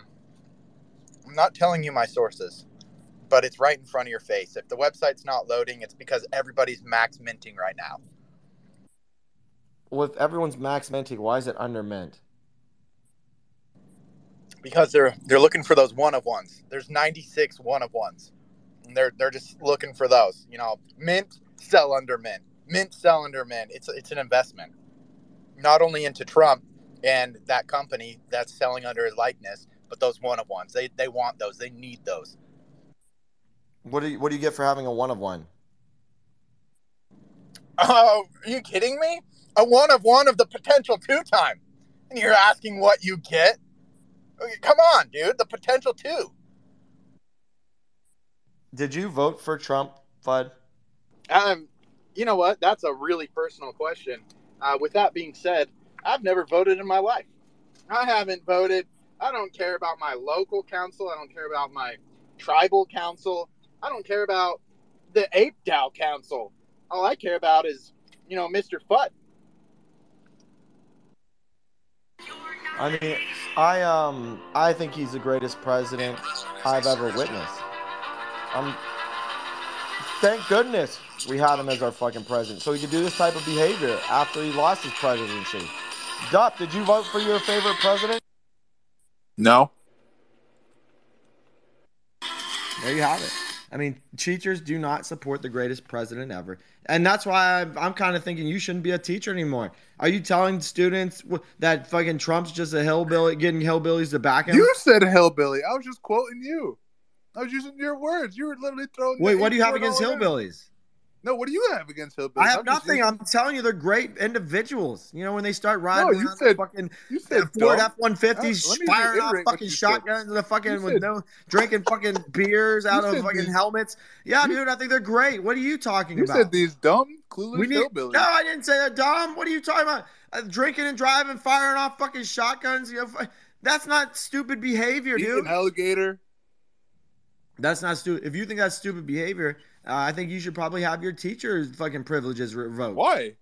I'm not telling you my sources, but it's right in front of your face. If the website's not loading, it's because everybody's max minting right now. Well, if everyone's max minting, why is it under mint? Because they're looking for those one of ones. There's 96 one of ones. And they're just looking for those. You know, mint, sell under mint. Mint, sell under mint. It's an investment. Not only into Trump and that company that's selling under his likeness, but those one-of-ones, they want those. They need those. What do you get for having a one-of-one? Oh, are you kidding me? A one-of-one of the potential two-time. And you're asking what you get? Come on, dude. The potential two. Did you vote for Trump, Fudd? You know what? That's a really personal question. With that being said, I've never voted in my life. I haven't voted. I don't care about my local council. I don't care about my tribal council. I don't care about the Ape Dow council. All I care about is, you know, Mr. Fudd. I mean, I think he's the greatest president I've ever witnessed. Thank goodness we had him as our fucking president, so he could do this type of behavior after he lost his presidency. Dup, did you vote for your favorite president? No. There you have it. I mean, teachers do not support the greatest president ever. And that's why I'm kind of thinking you shouldn't be a teacher anymore. Are you telling students that fucking Trump's just a hillbilly, getting hillbillies to back him? You said hillbilly. I was just quoting you. I was using your words. You were literally throwing... Wait, what do you have against hillbillies? No, what do you have against hillbillies? I have nothing. I'm telling you, they're great individuals. You know, when they start riding around the fucking Ford F-150s, firing off fucking shotguns and the fucking with no drinking fucking beers out of fucking helmets. Yeah, dude, I think they're great. What are you talking about? You said these dumb, clueless hillbillies. No, I didn't say that dumb. What are you talking about? Drinking and driving, firing off fucking shotguns. You know, that's not stupid behavior, dude. An alligator. That's not stupid. If you think that's stupid behavior... I think you should probably have your teacher's fucking privileges revoked. Why?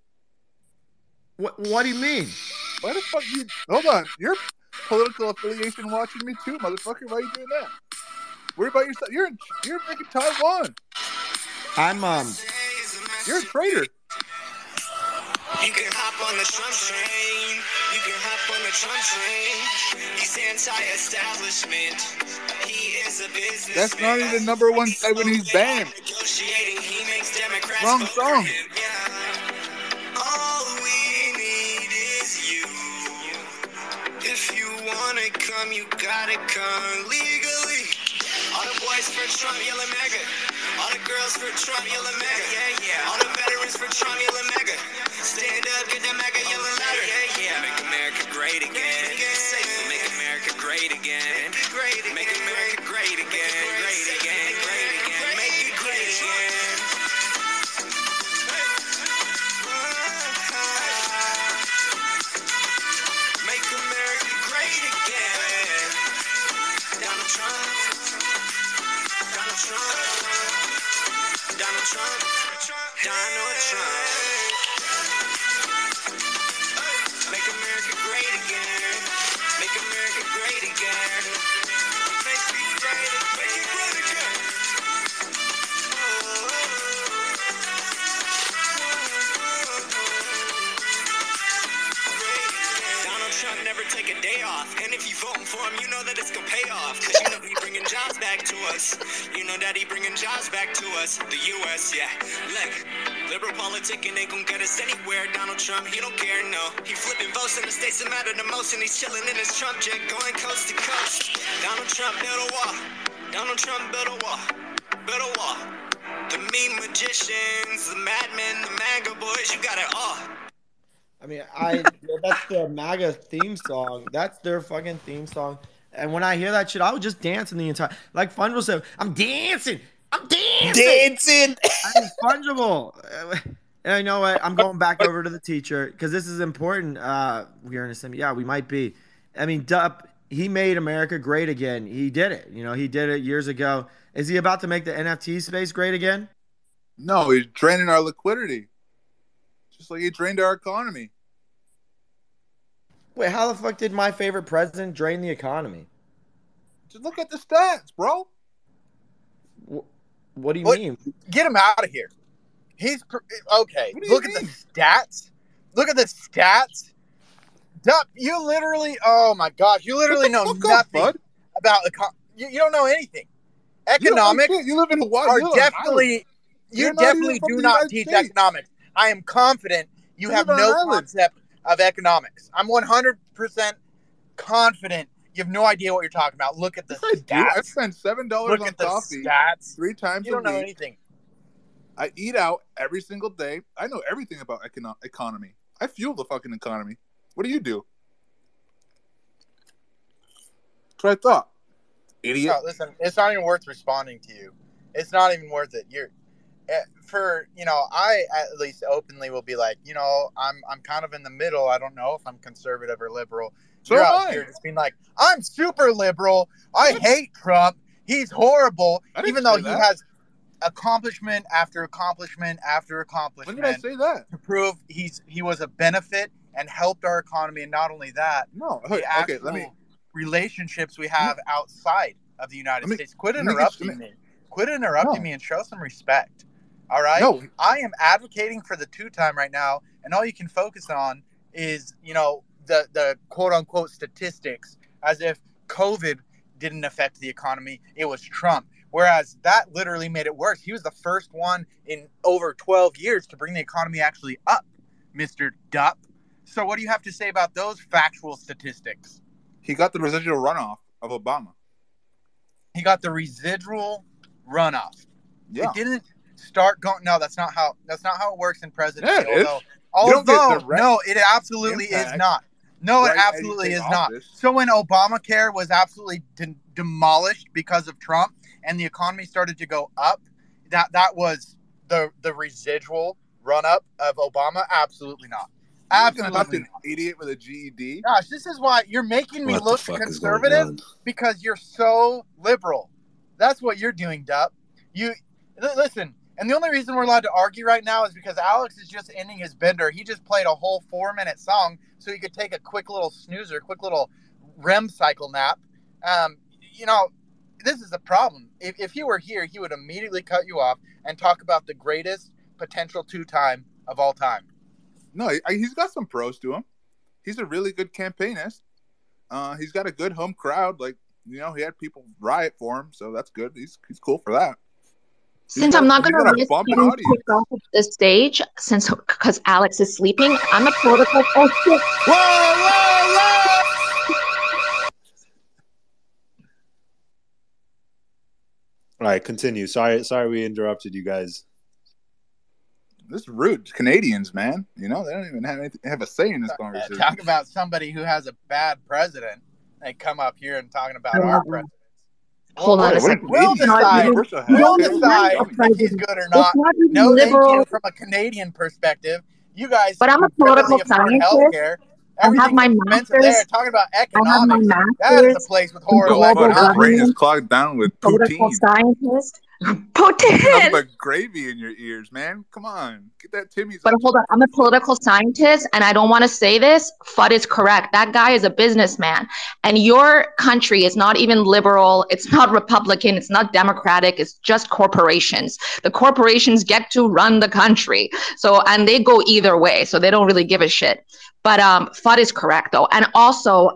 What do you mean? Why the fuck you... Hold on. Your political affiliation watching me too, motherfucker. Why are you doing that? Worry about yourself. You're making Taiwan. I'm... You're a traitor. You can hop on the Trump train. You can hop on the Trump train. He's anti-establishment. He is a businessman. That's not even number 170's band. He makes Democrats wrong song. Yeah. All we need is you. If you want to come, you got to come legally. All the boys for Trump, yell a mega. All the girls for Trump, yell a mega. Yeah, yeah. All the veterans for Trump, yell a mega. Stand up, get that mega, yell a ladder. Yeah, yeah. Make America great again. Make America great again. Make America great again. Donald Trump. Make America great again. Make America great again. Make me great again. Make it great again. Donald Trump never take a day off. And if you voting for him, you know that it's gonna pay off. Cause you know he bringing jobs back to us. You know that he bringing jobs back to us. The U.S., yeah. Look, liberal politicking ain't gonna get us anywhere. Donald Trump, he don't care, no. He flipping votes in the states that matter the most, and he's chilling in his Trump jet going coast to coast. Donald Trump built a wall. Donald Trump built a wall. Built a wall. The meme magicians, the madmen, the MAGA boys, you got it all. I mean, that's the MAGA theme song. That's their fucking theme song. And when I hear that shit, I would just dance in the entire... Like Fungible said, I'm dancing! I'm dancing! Dancing! I'm Fungible! And you know what? I'm going back over to the teacher because this is important. We're in a sim. Yeah, we might be. I mean, Dup, he made America great again. He did it. You know, he did it years ago. Is he about to make the NFT space great again? No, he's draining our liquidity. Just like he drained our economy. Wait, how the fuck did my favorite president drain the economy? Just look at the stats, bro. What do you mean? Get him out of here. He's okay. Look at the stats. Look at the stats. Dup, you literally, oh my gosh, you literally know nothing about you don't know anything. Economics. You live in Hawaii. You definitely do not teach economics. I am confident you have no concept of economics. I'm 100% confident. You have no idea what you're talking about. Look at the stats. I spend $7 on coffee three times a week. You don't know anything. I eat out every single day. I know everything about economy. I fuel the fucking economy. What do you do? That's what I thought. Idiot. No, listen, it's not even worth responding to you. It's not even worth it. I at least openly will be like, you know, I'm kind of in the middle. I don't know if I'm conservative or liberal. So you're out here just being like, I'm super liberal. I hate Trump. He's horrible. Even though he has accomplishment after accomplishment after accomplishment. When did I say that? To prove he was a benefit and helped our economy. And not only that, relationships we have outside of the United States. Quit interrupting me. Quit interrupting me and show some respect. All right. No. I am advocating for the two time right now, and all you can focus on is, you know, the quote unquote statistics, as if COVID didn't affect the economy. It was Trump. Whereas that literally made it worse. He was the first one in over 12 years to bring the economy actually up, Mr. Dup. So what do you have to say about those factual statistics? He got the residual runoff of Obama. He got the residual runoff. Yeah. It didn't start going. No, that's not how it works in presidency. Yeah, it absolutely is not. No, it absolutely is not. So when Obamacare was absolutely demolished because of Trump and the economy started to go up, that was the residual run up of Obama. Absolutely not. Absolutely an idiot with a GED. Gosh, this is why you're making me look conservative, because you're so liberal. That's what you're doing, Dup. Listen, and the only reason we're allowed to argue right now is because Alex is just ending his bender. He just played a whole 4-minute song so he could take a quick little snoozer, quick little REM cycle nap. You know, this is the problem. If he were here, he would immediately cut you off and talk about the greatest potential two-time of all time. No, he's got some pros to him. He's a really good campaignist. He's got a good home crowd. Like, you know, he had people riot for him, so that's good. He's cool for that. Since I'm not going to risk getting kicked off of the stage, because Alex is sleeping, I'm a political... Oh, shit. Whoa! All right, continue. Sorry we interrupted you guys. This is rude. Canadians, man. You know, they don't even have a say in this conversation. Talk about somebody who has a bad president. They come up here and talking about our presidents. Hold on a second. We'll decide. We'll decide if he's good or not. No, thank you. From a Canadian perspective, you guys. But I'm a political scientist. I have my master's. Talking about economics. That is a place with horrible. Our brain is clogged down with poutine. Political scientist. Potent. Nothing but gravy in your ears, man. Come on, get that Timmy's. But hold on, I'm a political scientist, and I don't want to say this. FUD is correct. That guy is a businessman, and your country is not even liberal. It's not Republican. It's not Democratic. It's just corporations. The corporations get to run the country, so and they go either way, so they don't really give a shit. But FUD is correct, though, and also.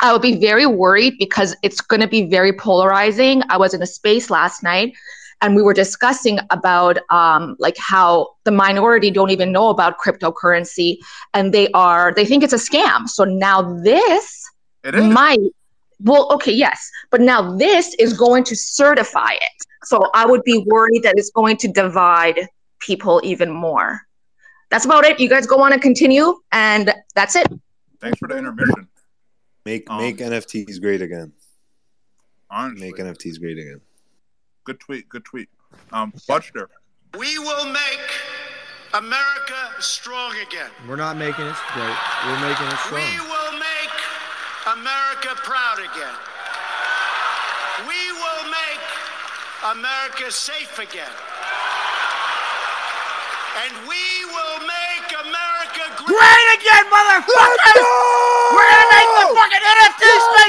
I would be very worried because it's going to be very polarizing. I was in a space last night and we were discussing about like how the minority don't even know about cryptocurrency and they think it's a scam. So now this might, well, okay, yes. But now this is going to certify it. So I would be worried that it's going to divide people even more. That's about it. You guys go on and continue and that's it. Thanks for the intermission. Make NFTs great again. Honestly. Make NFTs great again. Good tweet. Good tweet. Butcher. We will make America strong again. We're not making it great. We're making it strong. We will make America proud again. We will make America safe again. And we will make America great again, motherfuckers! We're gonna make the fucking NFTs